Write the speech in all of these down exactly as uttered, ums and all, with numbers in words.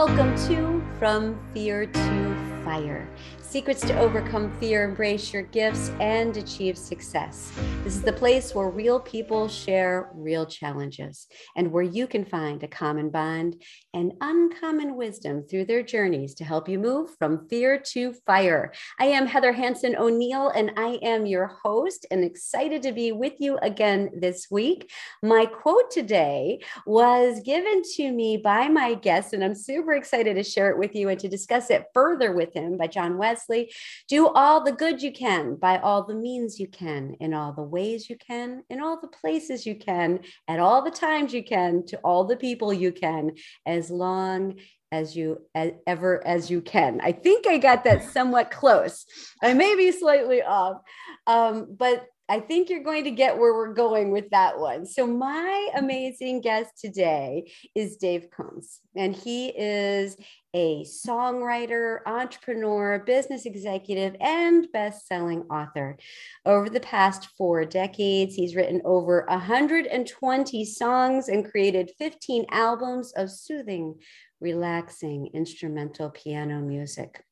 Welcome to From Fear to Fire, secrets to overcome fear, embrace your gifts, and achieve success. This is the place where real people share real challenges and where you can find a common bond and uncommon wisdom through their journeys to help you move from fear to fire. I am Heather Hansen O'Neill, and I am your host and excited to be with you again this week. My quote today was given to me by my guest, and I'm super excited to share it with you and to discuss it further with him by John Wesley. Do all the good you can, by all the means you can, in all the ways you can, in all the places you can, at all the times you can, to all the people you can, as long as you as, ever as you can. I think I got that somewhat close. I may be slightly off, um, but I think you're going to get where we're going with that one. So my amazing guest today is Dave Combs, and he is a songwriter, entrepreneur, business executive, and best-selling author. Over the past four decades, he's written over one hundred twenty songs and created fifteen albums of soothing, relaxing, instrumental piano music,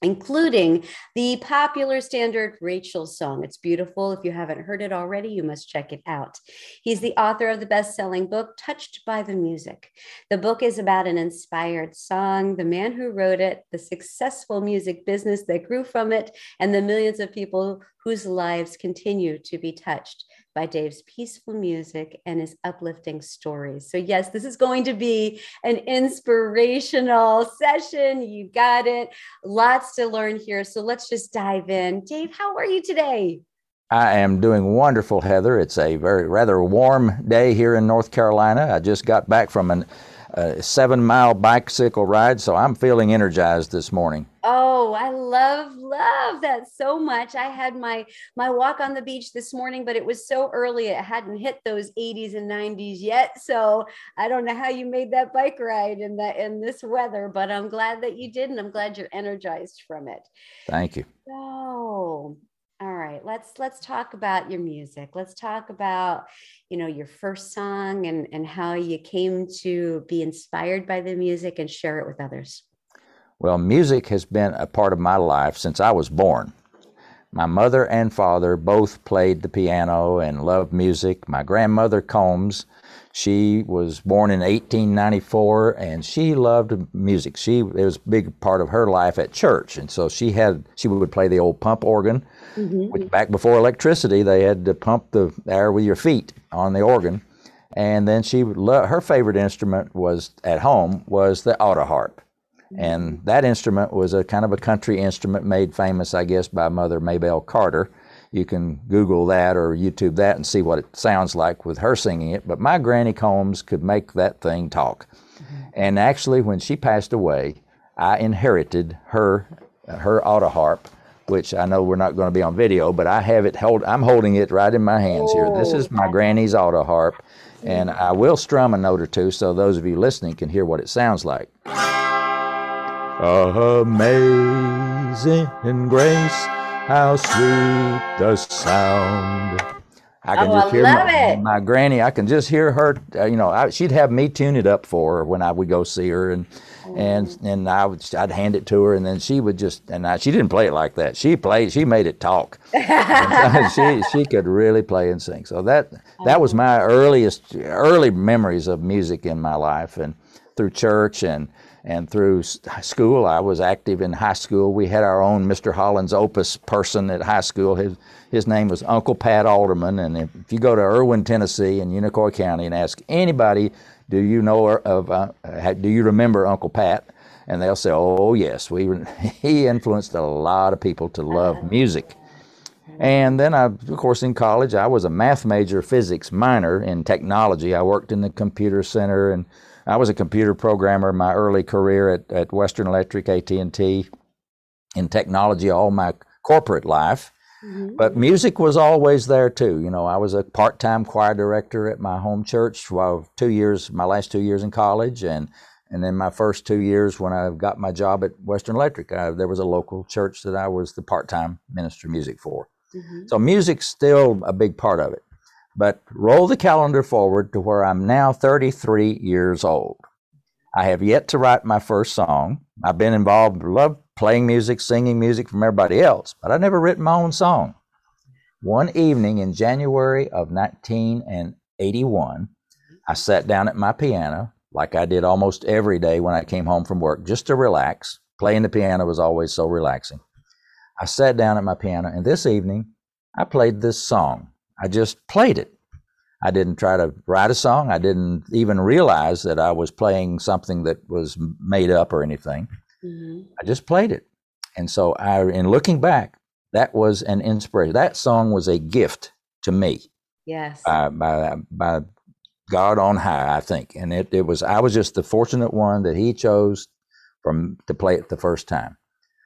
including the popular standard Rachel song. It's beautiful. If you haven't heard it already, you must check it out. He's the author of the best-selling book, Touched by the Music. The book is about an inspired song, the man who wrote it, the successful music business that grew from it, and the millions of people whose lives continue to be touched by Dave's peaceful music and his uplifting stories. So yes, this is going to be an inspirational session. You got it. Lots to learn here. So let's just dive in. Dave, how are you today? I am doing wonderful, Heather. It's a very rather warm day here in North Carolina. I just got back from an A seven-mile bicycle ride, so I'm feeling energized this morning. Oh, I love, love that so much. I had my my walk on the beach this morning, but it was so early. It hadn't hit those eighties and nineties yet, so I don't know how you made that bike ride in, the, in this weather, but I'm glad that you did, and I'm glad you're energized from it. Thank you. So... All right, let's let's talk about your music. Let's talk about, you know, your first song and, and how you came to be inspired by the music and share it with others. Well, music has been a part of my life since I was born. My mother and father both played the piano and loved music. My grandmother Combs, she was born in eighteen ninety-four, and she loved music. She it was a big part of her life at church, and so she had she would play the old pump organ. Mm-hmm. Which back before electricity, they had to pump the air with your feet on the organ. And then she would lo- her favorite instrument was at home was the auto harp. Mm-hmm. And that instrument was a kind of a country instrument made famous, I guess, by Mother Maybelle Carter. You can Google that or YouTube that and see what it sounds like with her singing it. But my Granny Combs could make that thing talk. Mm-hmm. And actually, when she passed away, I inherited her her auto harp, which I know we're not going to be on video, but I have it held. I'm holding it right in my hands here. This is my granny's auto harp, and I will strum a note or two so those of you listening can hear what it sounds like. Amazing grace, how sweet the sound. I can oh, just hear my, my granny. I can just hear her. Uh, you know, I, she'd have me tune it up for her when I would go see her, and mm-hmm. and and I would I'd hand it to her, and then she would just and I, she didn't play it like that. She played. She made it talk. she she could really play and sing. So that that was my earliest early memories of music in my life, and through church and. And through school, I was active in high school. We had our own Mister Holland's Opus person at high school. His his name was Uncle Pat Alderman. And if, if you go to Irwin, Tennessee, in Unicoi County, and ask anybody, do you know of, uh, do you remember Uncle Pat? And they'll say, oh yes, we were, he influenced a lot of people to love music. And then, I, of course, in college, I was a math major, physics minor in technology. I worked in the computer center, and I was a computer programmer in my early career at, at Western Electric, A T and T, in technology all my corporate life. Mm-hmm. But music was always there, too. You know, I was a part-time choir director at my home church while two years, my last two years in college, and and then my first two years when I got my job at Western Electric, I, there was a local church that I was the part-time minister of music for. Mm-hmm. So music's still a big part of it. But roll the calendar forward to where I'm now thirty-three years old. I have yet to write my first song. I've been involved, loved playing music, singing music from everybody else, but I've never written my own song. One evening in January of nineteen eighty-one, I sat down at my piano, like I did almost every day when I came home from work, just to relax. Playing the piano was always so relaxing. I sat down at my piano, and this evening, I played this song. I just played it. I didn't try to write a song. I didn't even realize that I was playing something that was made up or anything. Mm-hmm. I just played it. And so I, in looking back, that was an inspiration. That song was a gift to me. Yes. By, by, by God on high, I think. And it, it was, I was just the fortunate one that he chose from to play it the first time.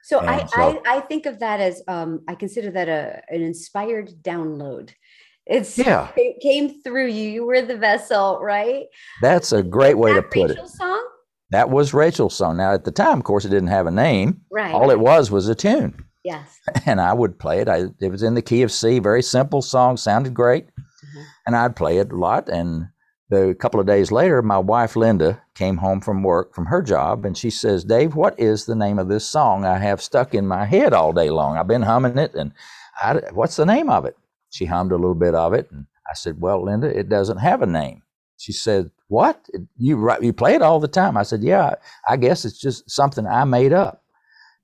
So, I, so I, I think of that as, um, I consider that a, an inspired download. It's, yeah. It came through you. You were the vessel, right? That's a great way that to put Rachel's it. Song? That was Rachel's song. Now, at the time, of course, it didn't have a name. Right. All it was was a tune. Yes. And I would play it. I, it was in the key of C, very simple song, sounded great. Mm-hmm. And I'd play it a lot. And the, a couple of days later, my wife, Linda, came home from work, from her job, and she says, Dave, what is the name of this song I have stuck in my head all day long? I've been humming it, and I, what's the name of it? She hummed a little bit of it, and I said, well, Linda, it doesn't have a name. She said, what? You you play it all the time. I said, yeah, I guess it's just something I made up.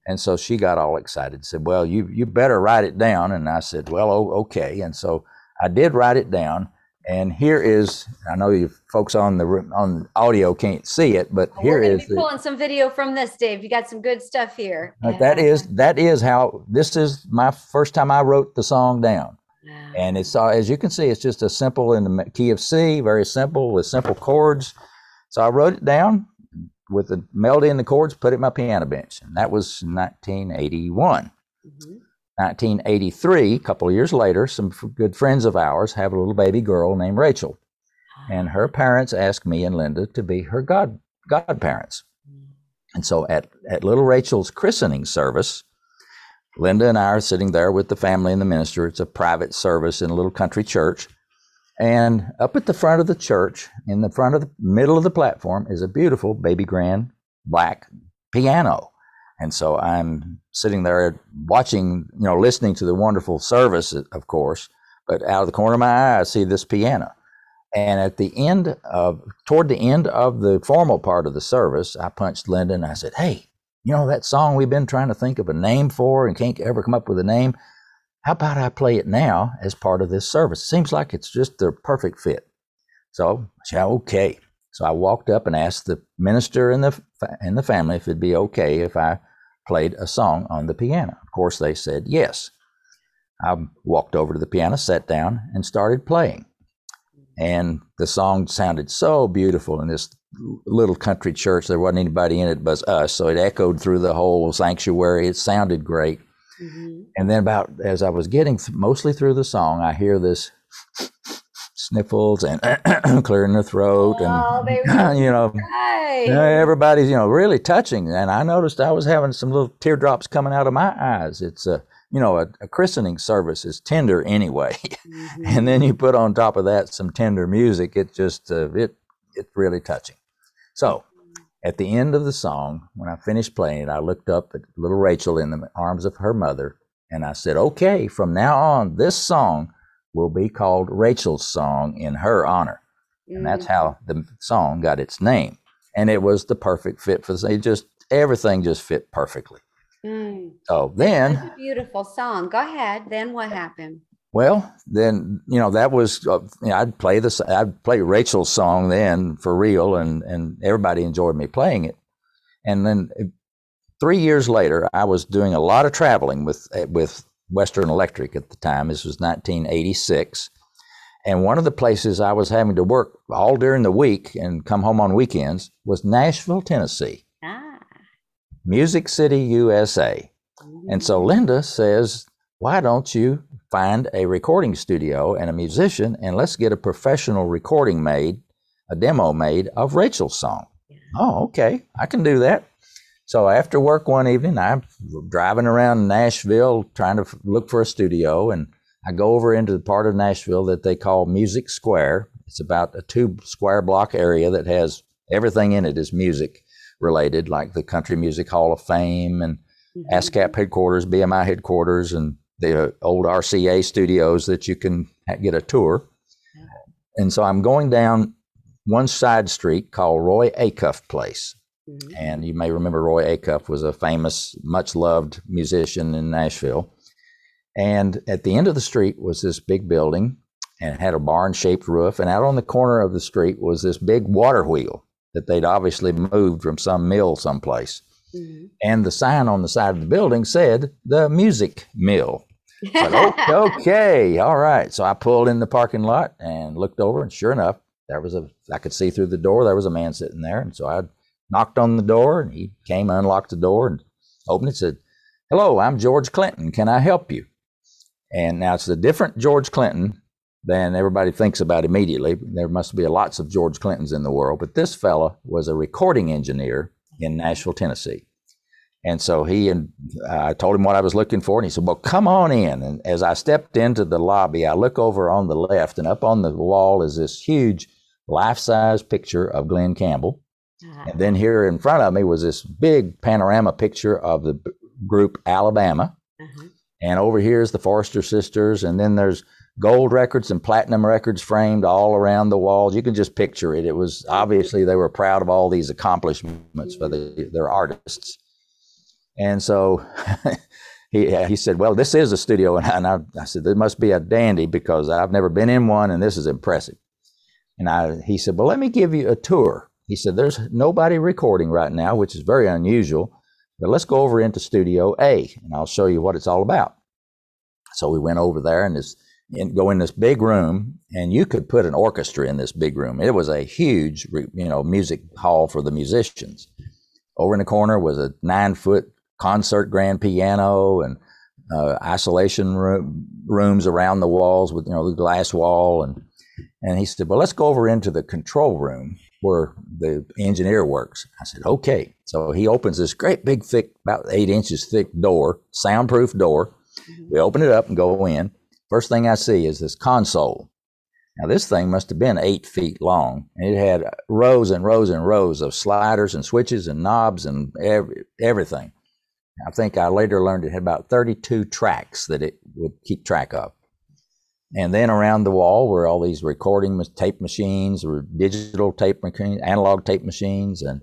And so she got all excited and said, well, you you better write it down. And I said, well, oh, okay. And so I did write it down. And here is, I know you folks on the on audio can't see it, but well, here we're is. We're pulling some video from this, Dave. You got some good stuff here. But yeah. That is that is how, this is my first time I wrote the song down. Wow. And it's, as you can see, it's just a simple in the key of C, very simple with simple chords. So I wrote it down with the melody and the chords, put it in my piano bench. And that was nineteen eighty-one. Mm-hmm. nineteen eighty-three, a couple of years later, some f- good friends of ours have a little baby girl named Rachel. And her parents asked me and Linda to be her god godparents. And so at, at little Rachel's christening service, Linda and I are sitting there with the family and the minister. It's a private service in a little country church. And up at the front of the church, in the front of the middle of the platform, is a beautiful baby grand black piano. And so I'm sitting there watching, you know, listening to the wonderful service, of course, but out of the corner of my eye, I see this piano. And at the end of, toward the end of the formal part of the service, I punched Linda and I said, hey, you know, that song we've been trying to think of a name for and can't ever come up with a name. How about I play it now as part of this service? It seems like it's just the perfect fit. So I said, okay. So I walked up and asked the minister and the and the family if it'd be okay if I played a song on the piano. Of course, they said yes. I walked over to the piano, sat down, and started playing. And the song sounded so beautiful in this little country church. There wasn't anybody in it but us, so it echoed through the whole sanctuary. It sounded great. Mm-hmm. And then about as I was getting th- mostly through the song, I hear this sniffles and clearing the throat. Oh, and, you know, right. Everybody's, you know, really touching. And I noticed I was having some little teardrops coming out of my eyes. It's a, you know, a, a christening service is tender anyway. Mm-hmm. And then you put on top of that some tender music. It just, uh, it, it's really touching. So at the end of the song, when I finished playing it, I looked up at little Rachel in the arms of her mother, and I said, okay, from now on, this song will be called Rachel's Song in her honor. Mm. And that's how the song got its name. And it was the perfect fit for it. Just everything just fit perfectly. Mm. So then. That's a beautiful song. Go ahead. Then what happened? Well, then, you know, that was, uh, you know, I'd play this, I'd play Rachel's Song then for real, and, and everybody enjoyed me playing it. And then three years later, I was doing a lot of traveling with, with Western Electric at the time. This was nineteen eighty-six. And one of the places I was having to work all during the week and come home on weekends was Nashville, Tennessee. Ah. Music City, U S A. Mm. And so Linda says, why don't you find a recording studio and a musician, and let's get a professional recording made, a demo made of Rachel's Song. Yeah. Oh, okay, I can do that. So after work one evening, I'm driving around Nashville trying to f- look for a studio, and I go over into the part of Nashville that they call Music Square. It's about a two square block area that has Everything in it is music related, like the Country Music Hall of Fame and mm-hmm. ASCAP headquarters, B M I headquarters, and the old R C A studios that you can get a tour. Yeah. And so I'm going down one side street called Roy Acuff Place. Mm-hmm. And you may remember Roy Acuff was a famous, much-loved musician in Nashville. And at the end of the street was this big building, and it had a barn-shaped roof. And out on the corner of the street was this big water wheel that they'd obviously moved from some mill someplace. Mm-hmm. And the sign on the side of the building said, the Music Mill. But, okay, okay, all right. So I pulled in the parking lot and looked over, and sure enough, there was a, I could see through the door, there was a man sitting there. And so I knocked on the door, and he came, unlocked the door, and opened it, said, hello, I'm George Clinton. Can I help you? And now it's a different George Clinton than everybody thinks about immediately. There must be lots of George Clintons in the world, but this fella was a recording engineer in Nashville, Tennessee. And so he and I uh, told him what I was looking for, and he said, well, come on in. And as I stepped into the lobby, I look over on the left, and up on the wall is this huge life-size picture of Glenn Campbell. Uh-huh. And then here in front of me was this big panorama picture of the b- group Alabama. Uh-huh. And over here is the Forrester Sisters. And then there's gold records and platinum records framed all around the walls. You can just picture it. It was obviously they were proud of all these accomplishments for the, their artists. And so he he said, well, this is a studio. And I, and I, I said, there must be a dandy because I've never been in one, and this is impressive. And I he said, well, let me give you a tour. He said, there's nobody recording right now, which is very unusual, but let's go over into Studio A, and I'll show you what it's all about. So we went over there and, this, and go in this big room, and you could put an orchestra in this big room. It was a huge, you know, music hall for the musicians. Over in the corner was a nine-foot concert grand piano and uh, isolation room, rooms around the walls with, you know, the glass wall. And, and he said, well, let's go over into the control room where the engineer works. I said, okay. So he opens this great big thick, about eight inches thick door, soundproof door. Mm-hmm. We open it up and go in. First thing I see is this console. Now, this thing must have been eight feet long, and it had rows and rows and rows of sliders and switches and knobs and every, everything. I think I later learned it had about thirty-two tracks that it would keep track of. And then around the wall were all these recording tape machines, or digital tape machines, analog tape machines, and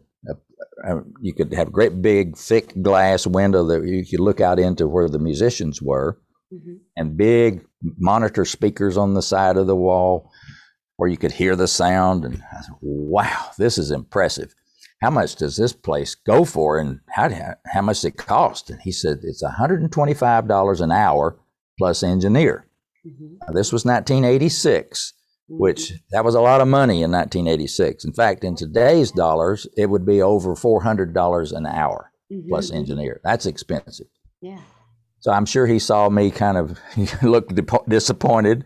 you could have a great big thick glass window that you could look out into where the musicians were. Mm-hmm. And big monitor speakers on the side of the wall where you could hear the sound. And I said, wow, this is impressive. How much does this place go for, and how how much does it cost? And he said, it's one hundred twenty-five dollars an hour plus engineer. Mm-hmm. Now, this was nineteen eighty-six, mm-hmm. which that was a lot of money in nineteen eighty-six. In fact, in today's dollars, it would be over four hundred dollars an hour mm-hmm. plus engineer. That's expensive. Yeah. So I'm sure he saw me kind of look disappointed.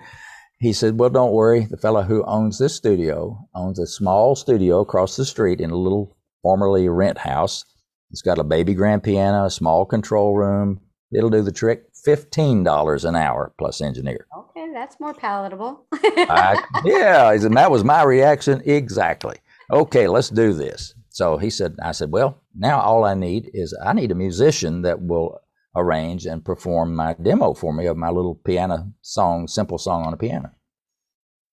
He said, well, don't worry. The fellow who owns this studio owns a small studio across the street in a little formerly rent house. It's got a baby grand piano, a small control room. It'll do the trick. fifteen dollars an hour plus engineer. Okay, that's more palatable. I, yeah, and that was my reaction. Exactly. Okay, let's do this. So he said, I said, well, now all I need is I need a musician that will arrange and perform my demo for me of my little piano song, simple song on a piano.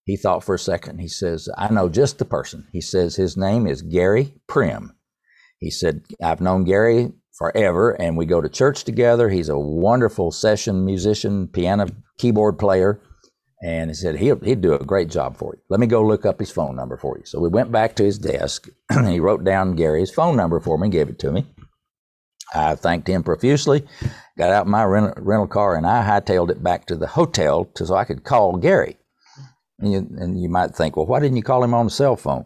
He thought for a second. He says, I know just the person. He says, his name is Gary Prim. He said, I've known Gary forever, and we go to church together. He's a wonderful session musician, piano, keyboard player. And he said, he'll, he'd do a great job for you. Let me go look up his phone number for you. So we went back to his desk, and he wrote down Gary's phone number for me and gave it to me. I thanked him profusely, got out my rent, rental car, and I hightailed it back to the hotel to, so I could call Gary. And you, and you might think, well, why didn't you call him on the cell phone?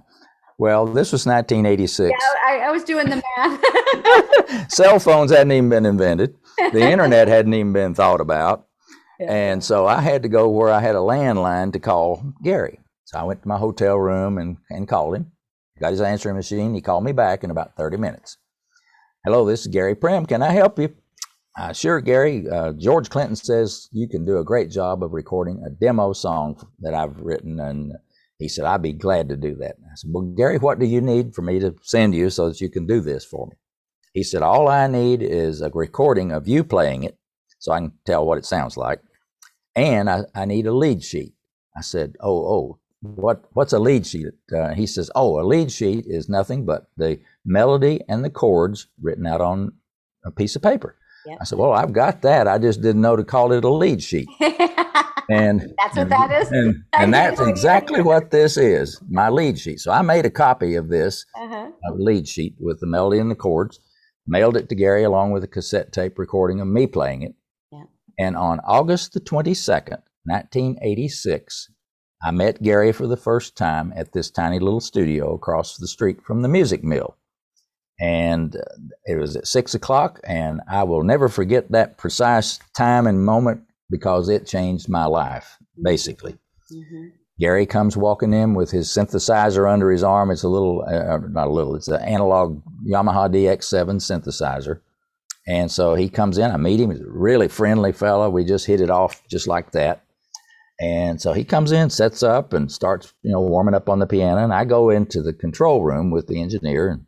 Well, this was nineteen eighty-six. Yeah, I, I was doing the math. Cell phones hadn't even been invented. The internet hadn't even been thought about. Yeah. And so I had to go where I had a landline to call Gary. So I went to my hotel room and, and called him. Got his answering machine. He called me back in about thirty minutes. Hello, this is Gary Prim. Can I help you? Uh, sure, Gary. Uh, George Clinton says you can do a great job of recording a demo song that I've written, and He said, I'd be glad to do that. And I said, well, Gary, what do you need for me to send you so that you can do this for me? He said, all I need is a recording of you playing it so I can tell what it sounds like. And I, I need a lead sheet. I said, oh, oh, what what's a lead sheet? Uh, he says, oh, a lead sheet is nothing but the melody and the chords written out on a piece of paper. Yep. I said, well, I've got that. I just didn't know to call it a lead sheet. And that's what that is. And, and that's exactly what this is, my lead sheet. So I made a copy of this uh-huh. lead sheet with the melody and the chords, mailed it to Gary along with a cassette tape recording of me playing it. Yeah. And on August the twenty-second, nineteen eighty-six, I met Gary for the first time at this tiny little studio across the street from the Music Mill. And it was at six o'clock, and I will never forget that precise time and moment because it changed my life, basically. Mm-hmm. Gary comes walking in with his synthesizer under his arm. It's a little, uh, not a little, it's an analog Yamaha D X seven synthesizer. And so he comes in, I meet him, he's a really friendly fellow. We just hit it off just like that. And so he comes in, sets up and starts, you know, warming up on the piano. And I go into the control room with the engineer, and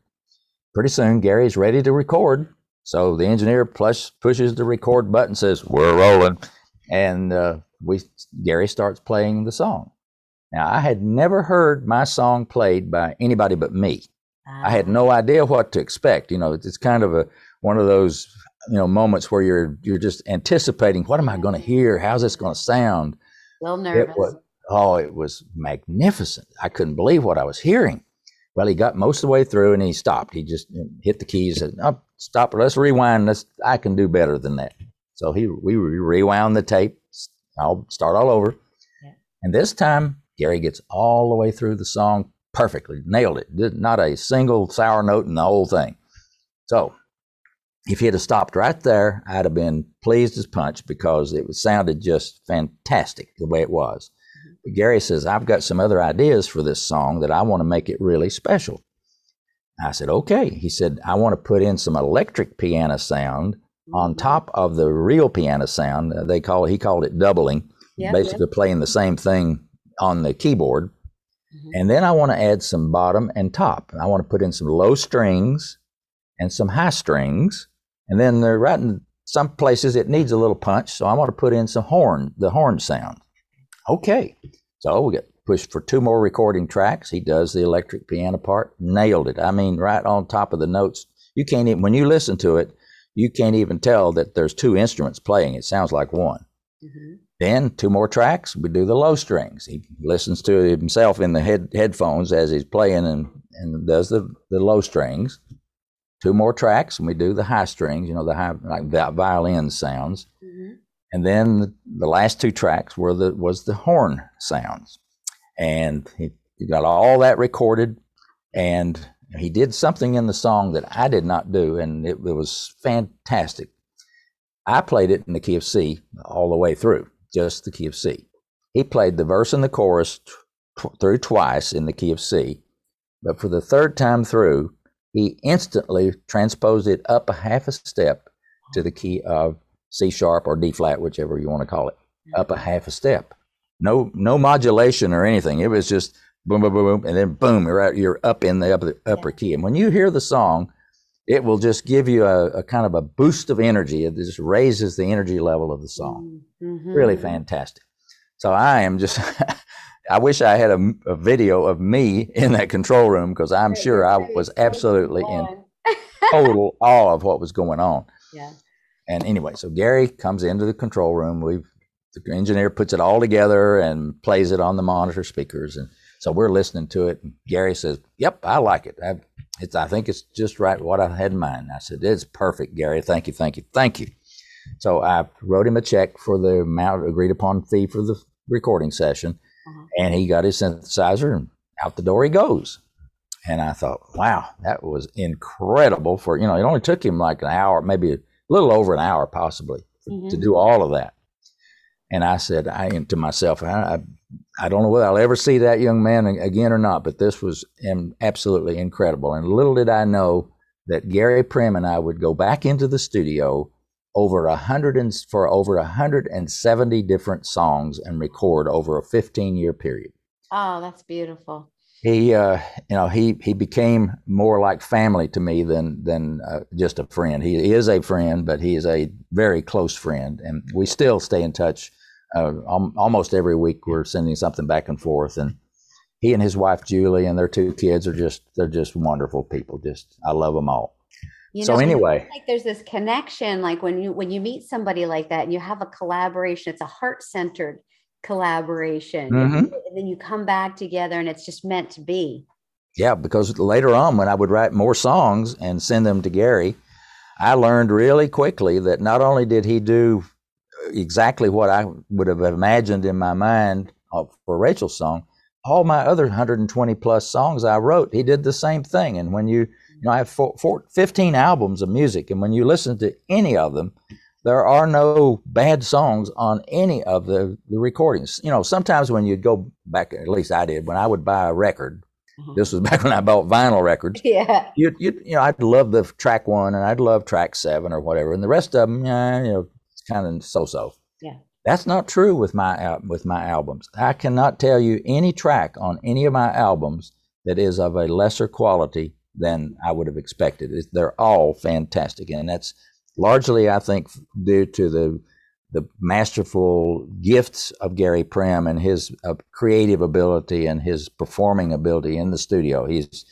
pretty soon Gary's ready to record. So the engineer plus pushes the record button, says, we're rolling. And uh, we Gary starts playing the song. Now, I had never heard my song played by anybody but me. Wow. I had no idea what to expect. You know, it's kind of a one of those, you know, moments where you're you're just anticipating, what am I going to hear? How's this going to sound? A little nervous. It was, oh, it was magnificent. I couldn't believe what I was hearing. Well, he got most of the way through and he stopped. He just hit the keys and oh, stop. Let's rewind. Let's. I can do better than that. So he we rewound the tape. I'll start all over. Yeah. And this time, Gary gets all the way through the song perfectly. Nailed it. Did not a single sour note in the whole thing. So if he had stopped right there, I'd have been pleased as punch because it sounded just fantastic the way it was. But Gary says, I've got some other ideas for this song that I want to make it really special. I said, okay. He said, I want to put in some electric piano sound mm-hmm. on top of the real piano sound. Uh, they call he called it doubling, yeah, basically yeah. playing the same thing on the keyboard. Mm-hmm. And then I want to add some bottom and top. I want to put in some low strings and some high strings. And then they're right in some places it needs a little punch. So I want to put in some horn, the horn sound. Okay, so we got pushed for two more recording tracks. He does the electric piano part, nailed it. I mean, right on top of the notes. You can't even, when you listen to it, you can't even tell that there's two instruments playing. It sounds like one. Mm-hmm. Then two more tracks, we do the low strings. He listens to himself in the head, headphones as he's playing and, and does the, the low strings. Two more tracks, and we do the high strings, you know, the high, like the violin sounds. Mm-hmm. And then the last two tracks were the was the horn sounds, and he, he got all that recorded, and he did something in the song that I did not do, and it, it was fantastic. I played it in the key of C all the way through, just the key of C. He played the verse and the chorus t- through twice in the key of C, but for the third time through, he instantly transposed it up a half a step to the key of C sharp or D flat, whichever you want to call it, up a half a step. No, no modulation or anything. It was just boom, boom, boom, boom, and then boom, you're out, you're up in the upper, upper key. And when you hear the song, it will just give you a, a kind of a boost of energy. It just raises the energy level of the song. Mm-hmm. Really fantastic. So I am just, I wish I had a, a video of me in that control room because I'm it, sure I was absolutely in total awe of what was going on. Yeah. And anyway, so Gary comes into the control room. We, the engineer puts it all together and plays it on the monitor speakers. And so we're listening to it. And Gary says, yep, I like it. I, it's, I think it's just right what I had in mind. I said, it's perfect, Gary. Thank you, thank you, thank you. So I wrote him a check for the amount agreed upon fee for the recording session. Uh-huh. And he got his synthesizer and out the door he goes. And I thought, wow, that was incredible for, you know, it only took him like an hour, maybe a little over an hour, possibly, mm-hmm. to do all of that. And I said I to myself, I, I, I don't know whether I'll ever see that young man again or not, but this was absolutely incredible. And little did I know that Gary Prim and I would go back into the studio over a hundred and for over one hundred seventy different songs and record over a fifteen-year period. Oh, that's beautiful. He, uh, you know, he, he became more like family to me than than uh, just a friend. He is a friend, but he is a very close friend, and we still stay in touch. Uh, al- almost every week, we're sending something back and forth. And he and his wife Julie and their two kids are just they're just wonderful people. Just I love them all. You know, so anyway, like there's this connection. Like when you when you meet somebody like that, and you have a collaboration. It's a heart-centered collaboration, mm-hmm. and then you come back together and it's just meant to be. Yeah, because later on when I would write more songs and send them to Gary, I learned really quickly that not only did he do exactly what I would have imagined in my mind for Rachel's song, all my other one hundred twenty plus songs I wrote, he did the same thing. And when you, you know, I have four, four, fifteen albums of music, and when you listen to any of them, there are no bad songs on any of the, the recordings. You know, sometimes when you go back, at least I did, when I would buy a record, mm-hmm. this was back when I bought vinyl records. Yeah. You, you, you know, I'd love the track one and I'd love track seven or whatever. And the rest of them, eh, you know, it's kind of so-so. Yeah. That's not true with my, uh, with my albums. I cannot tell you any track on any of my albums that is of a lesser quality than I would have expected. It, they're all fantastic. And that's largely, I think, due to the the masterful gifts of Gary Prim and his uh, creative ability and his performing ability in the studio. He's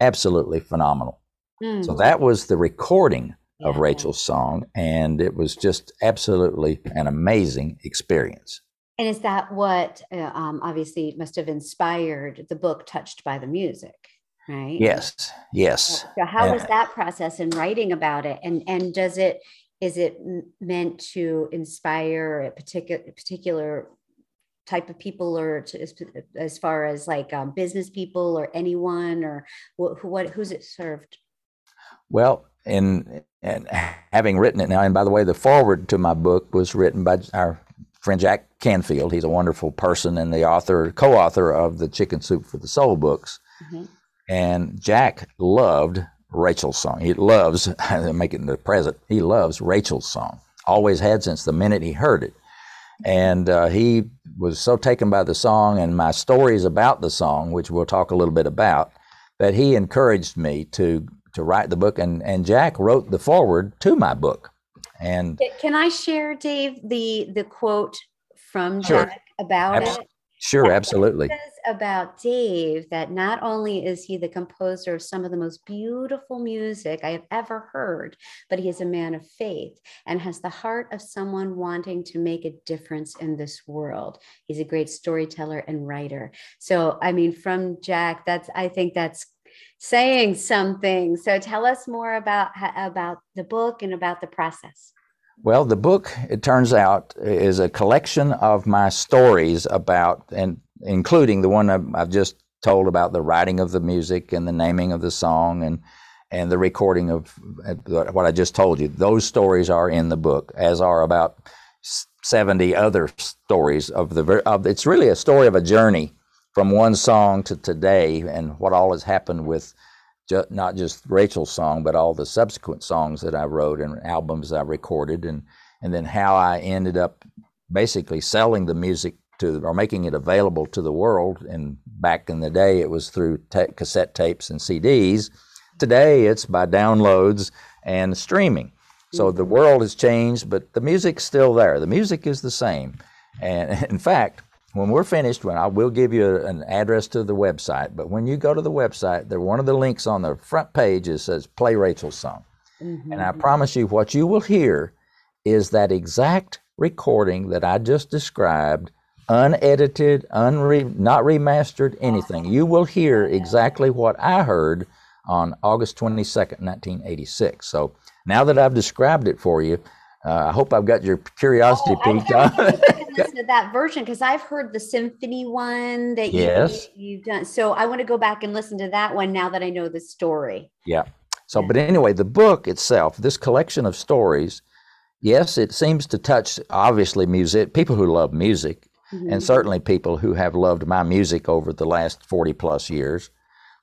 absolutely phenomenal. Mm. So that was the recording yeah. of Rachel's song, and it was just absolutely an amazing experience. And is that what uh, um, obviously must have inspired the book Touched by the Music? Right. Yes. Yes. So how yeah. was that process in writing about it? And, and does it, is it meant to inspire a particular, particular type of people or to, as, as far as like um, business people or anyone or wh- what, who's it served? Well, in, and having written it now, and by the way, the foreword to my book was written by our friend, Jack Canfield. He's a wonderful person and the author, co-author of the Chicken Soup for the Soul books. Mm-hmm. And Jack loved Rachel's song. He loves, making the present, he loves Rachel's song. Always had since the minute he heard it. And uh, he was so taken by the song and my stories about the song, which we'll talk a little bit about, that he encouraged me to to write the book. And, and Jack wrote the foreword to my book. And can I share, Dave, the, the quote from sure. Jack about Absolutely. It? Sure, absolutely. It says about Dave that not only is he the composer of some of the most beautiful music I have ever heard, but he is a man of faith and has the heart of someone wanting to make a difference in this world. He's a great storyteller and writer. So, I mean, from Jack, that's I think that's saying something. So tell us more about about the book and about the process. Well, the book, it turns out, is a collection of my stories about, and including the one I've just told about the writing of the music and the naming of the song and and the recording of what I just told you. Those stories are in the book, as are about seventy other stories of the, of, it's really a story of a journey from one song to today and what all has happened with Just, not just Rachel's song, but all the subsequent songs that I wrote and albums I recorded, and and then how I ended up basically selling the music to or making it available to the world. And back in the day, it was through ta- cassette tapes and C Ds. Today, it's by downloads and streaming. So the world has changed, but the music's still there. The music is the same. And in fact, when we're finished, when I will give you an address to the website, but when you go to the website, there one of the links on the front page is says "Play Rachel's Song," mm-hmm. and I promise you, what you will hear is that exact recording that I just described, unedited, unre not remastered, anything. You will hear exactly what I heard on August twenty-second, nineteen eighty-six. So now that I've described it for you, uh, I hope I've got your curiosity oh, piqued. To that version, because I've heard the symphony one that you, yes. you've done. So I want to go back and listen to that one now that I know the story. Yeah. So, yeah. But anyway, the book itself, this collection of stories, yes, it seems to touch, obviously, music, people who love music, mm-hmm. and certainly people who have loved my music over the last forty plus years.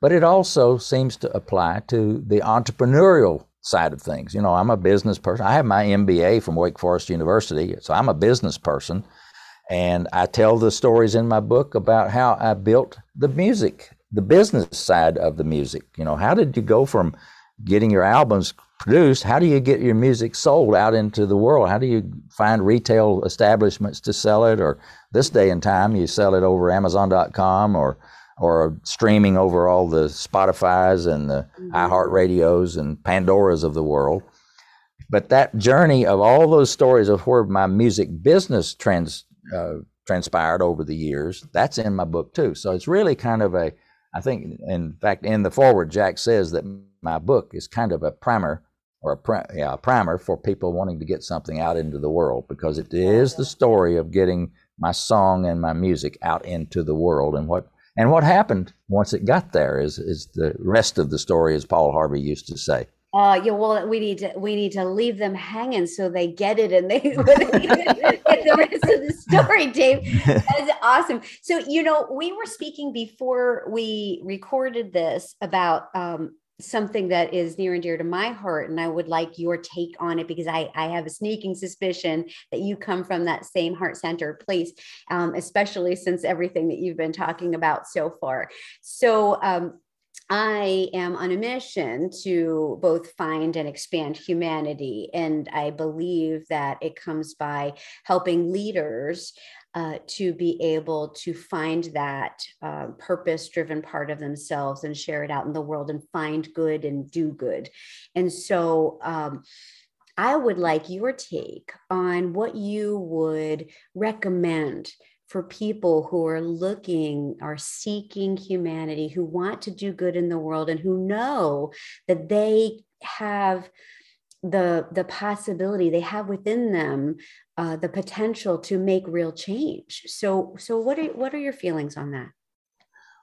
But it also seems to apply to the entrepreneurial side of things. You know, I'm a business person. I have my M B A from Wake Forest University, so I'm a business person. And I tell the stories in my book about how I built the music, the business side of the music. You know, how did you go from getting your albums produced? How do you get your music sold out into the world? How do you find retail establishments to sell it? Or this day and time, you sell it over Amazon dot com or or streaming over all the Spotify's and the mm-hmm. iHeartRadios and Pandoras of the world. But that journey of all those stories of where my music business trans, uh, transpired over the years, that's in my book too. So it's really kind of a, I think, in fact, in the foreword, Jack says that my book is kind of a primer or a, prim, yeah, a primer for people wanting to get something out into the world, because it is the story of getting my song and my music out into the world, and what and what happened once it got there is is the rest of the story, as Paul Harvey used to say. Uh, yeah, well, we need to we need to leave them hanging so they get it and they get the rest of the story, Dave. That's awesome. So, you know, we were speaking before we recorded this about um, something that is near and dear to my heart, and I would like your take on it, because I, I have a sneaking suspicion that you come from that same heart-centered place, um, especially since everything that you've been talking about so far. So, um, I am on a mission to both find and expand humanity, and I believe that it comes by helping leaders uh, to be able to find that uh, purpose-driven part of themselves and share it out in the world and find good and do good. And so um, I would like your take on what you would recommend for people who are looking, are seeking humanity, who want to do good in the world, and who know that they have the, the possibility, they have within them uh, the potential to make real change. So, so what are what are your feelings on that?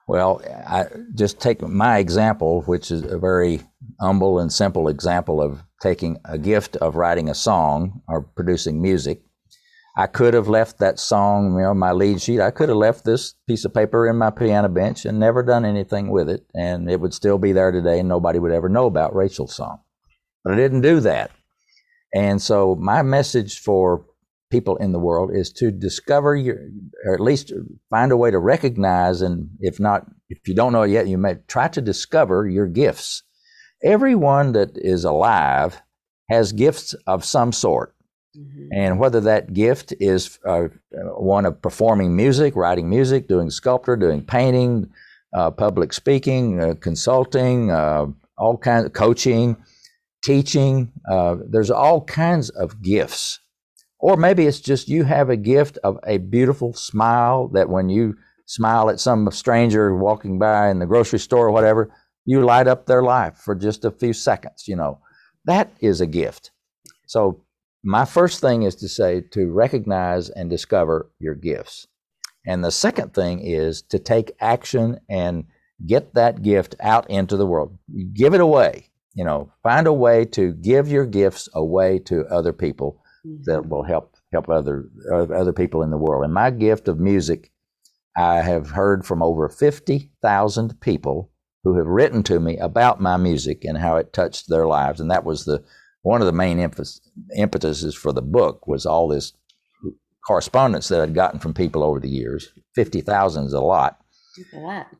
Well, I just take my example, which is a very humble and simple example of taking a gift of writing a song or producing music. I could have left that song, you know, my lead sheet. I could have left this piece of paper in my piano bench and never done anything with it, and it would still be there today, and nobody would ever know about Rachel's song. But I didn't do that. And so my message for people in the world is to discover your, or at least find a way to recognize, and if not, if you don't know it yet, you may try to discover your gifts. Everyone that is alive has gifts of some sort. Mm-hmm. And whether that gift is uh, one of performing music, writing music, doing sculpture, doing painting, uh, public speaking, uh, consulting, uh, all kinds of coaching, teaching, uh, there's all kinds of gifts. Or maybe it's just you have a gift of a beautiful smile, that when you smile at some stranger walking by in the grocery store or whatever, you light up their life for just a few seconds, you know. That is a gift. So my first thing is to say to recognize and discover your gifts. And the second thing is to take action and get that gift out into the world. Give it away. You know, find a way to give your gifts away to other people that will help help other other people in the world. And my gift of music, I have heard from over fifty thousand people who have written to me about my music and how it touched their lives. And that was the one of the main impetus, impetuses for the book, was all this correspondence that I'd gotten from people over the years. fifty thousand is a lot. Look at that.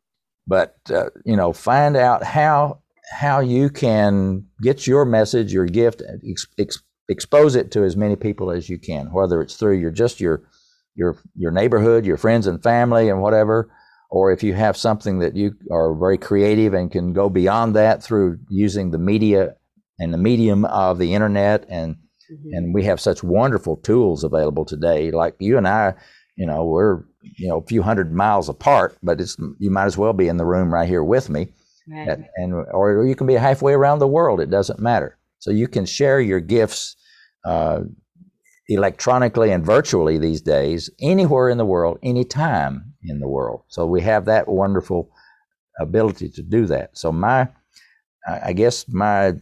But, uh, you know, find out how how you can get your message, your gift, ex, ex, expose it to as many people as you can, whether it's through your just your your your neighborhood, your friends and family and whatever, or if you have something that you are very creative and can go beyond that through using the media and the medium of the internet, and mm-hmm. and we have such wonderful tools available today. Like you and I, you know, we're you know a few hundred miles apart, but it's you might as well be in the room right here with me, right. At, and or you can be halfway around the world. It doesn't matter. So you can share your gifts uh, electronically and virtually these days, anywhere in the world, anytime in the world. So we have that wonderful ability to do that. So my, I guess my.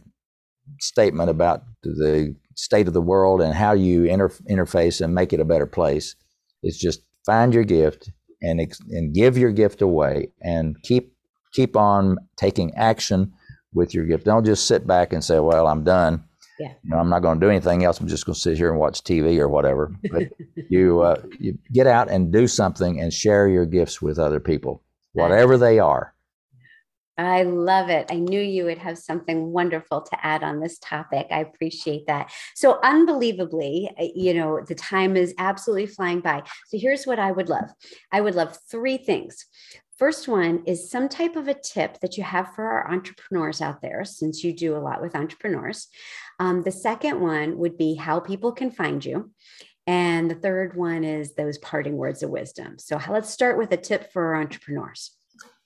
statement about the state of the world and how you inter- interface and make it a better place is just find your gift and ex- and give your gift away, and keep keep on taking action with your gift. Don't just sit back and say, well, I'm done. Yeah. You know, I'm not going to do anything else. I'm just going to sit here and watch T V or whatever. But you uh, you get out and do something and share your gifts with other people, whatever they are. I love it. I knew you would have something wonderful to add on this topic. I appreciate that. So unbelievably, you know, the time is absolutely flying by. So here's what I would love. I would love three things. First one is some type of a tip that you have for our entrepreneurs out there, since you do a lot with entrepreneurs. Um, the second one would be how people can find you. And the third one is those parting words of wisdom. So let's start with a tip for our entrepreneurs.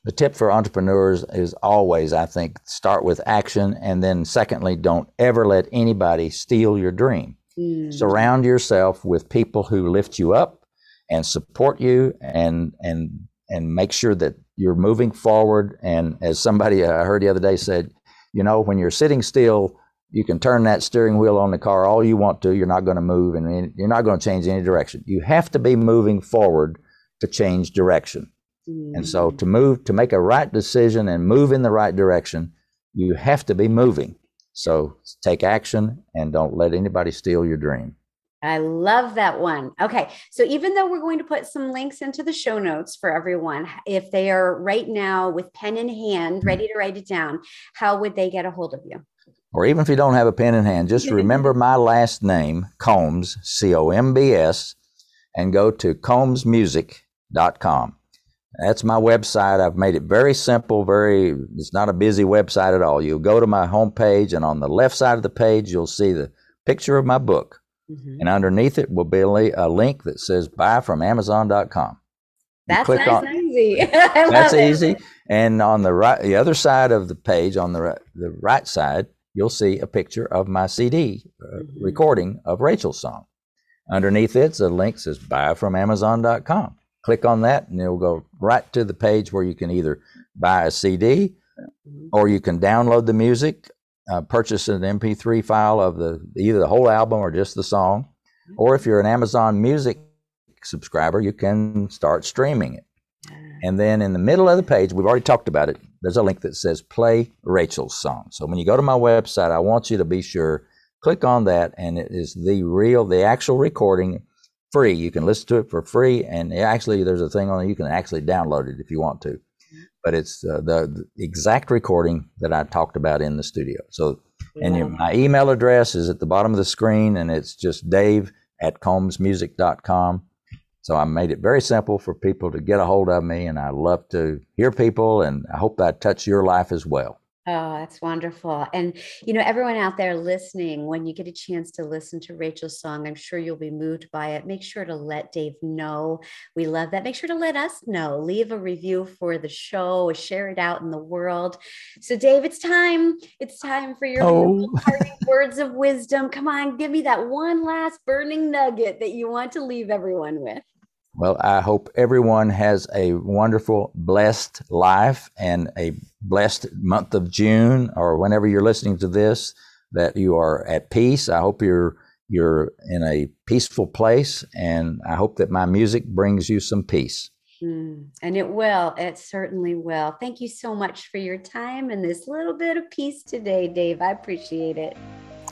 The tip for entrepreneurs is always, I think, start with action. And then secondly, don't ever let anybody steal your dream. Mm. Surround yourself with people who lift you up and support you and and. and make sure that you're moving forward. And as somebody I heard the other day said, you know, when you're sitting still, you can turn that steering wheel on the car all you want to. You're not going to move and you're not going to change any direction. You have to be moving forward to change direction. Mm-hmm. And so to move, to make a right decision and move in the right direction, you have to be moving. So take action and don't let anybody steal your dream. I love that one. Okay. So even though we're going to put some links into the show notes for everyone, if they are right now with pen in hand, ready to write it down, how would they get a hold of you? Or even if you don't have a pen in hand, just remember my last name, Combs, C O M B S, and go to combs music dot com. That's my website. I've made it very simple, very, it's not a busy website at all. You'll go to my homepage, and on the left side of the page, you'll see the picture of my book. Mm-hmm. And underneath it will be a link that says buy from amazon dot com. That's nice on, and easy. That's easy. It. And on the right, the other side of the page, on the right, the right side, you'll see a picture of my C D uh, mm-hmm. recording of Rachel's song. Underneath it's a link that says buy from amazon dot com. Click on that and it'll go right to the page where you can either buy a C D mm-hmm. or you can download the music. Uh, purchase an M P three file of the either the whole album or just the song. Or if you're an Amazon Music subscriber, you can start streaming it. And then in the middle of the page, we've already talked about it, there's a link that says play Rachel's song. So when you go to my website, I want you to be sure, click on that, and it is the real, the actual recording, free. You can listen to it for free, and actually there's a thing on it, you can actually download it if you want to. But it's uh, the, the exact recording that I talked about in the studio. So, and your, my email address is at the bottom of the screen, and it's just Dave at combs music dot com. So I made it very simple for people to get a hold of me, and I love to hear people, and I hope that touched your life as well. Oh, that's wonderful. And, you know, everyone out there listening, when you get a chance to listen to Rachel's song, I'm sure you'll be moved by it. Make sure to let Dave know. We love that. Make sure to let us know. Leave a review for the show, share it out in the world. So, Dave, it's time. It's time for your oh. parting words of wisdom. Come on, give me that one last burning nugget that you want to leave everyone with. Well, I hope everyone has a wonderful, blessed life and a blessed month of June, or whenever you're listening to this, that you are at peace. I hope you're you're in a peaceful place, and I hope that my music brings you some peace. Mm, and it will. It certainly will. Thank you so much for your time and this little bit of peace today, Dave. I appreciate it.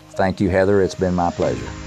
Thank you, Heather. It's been my pleasure.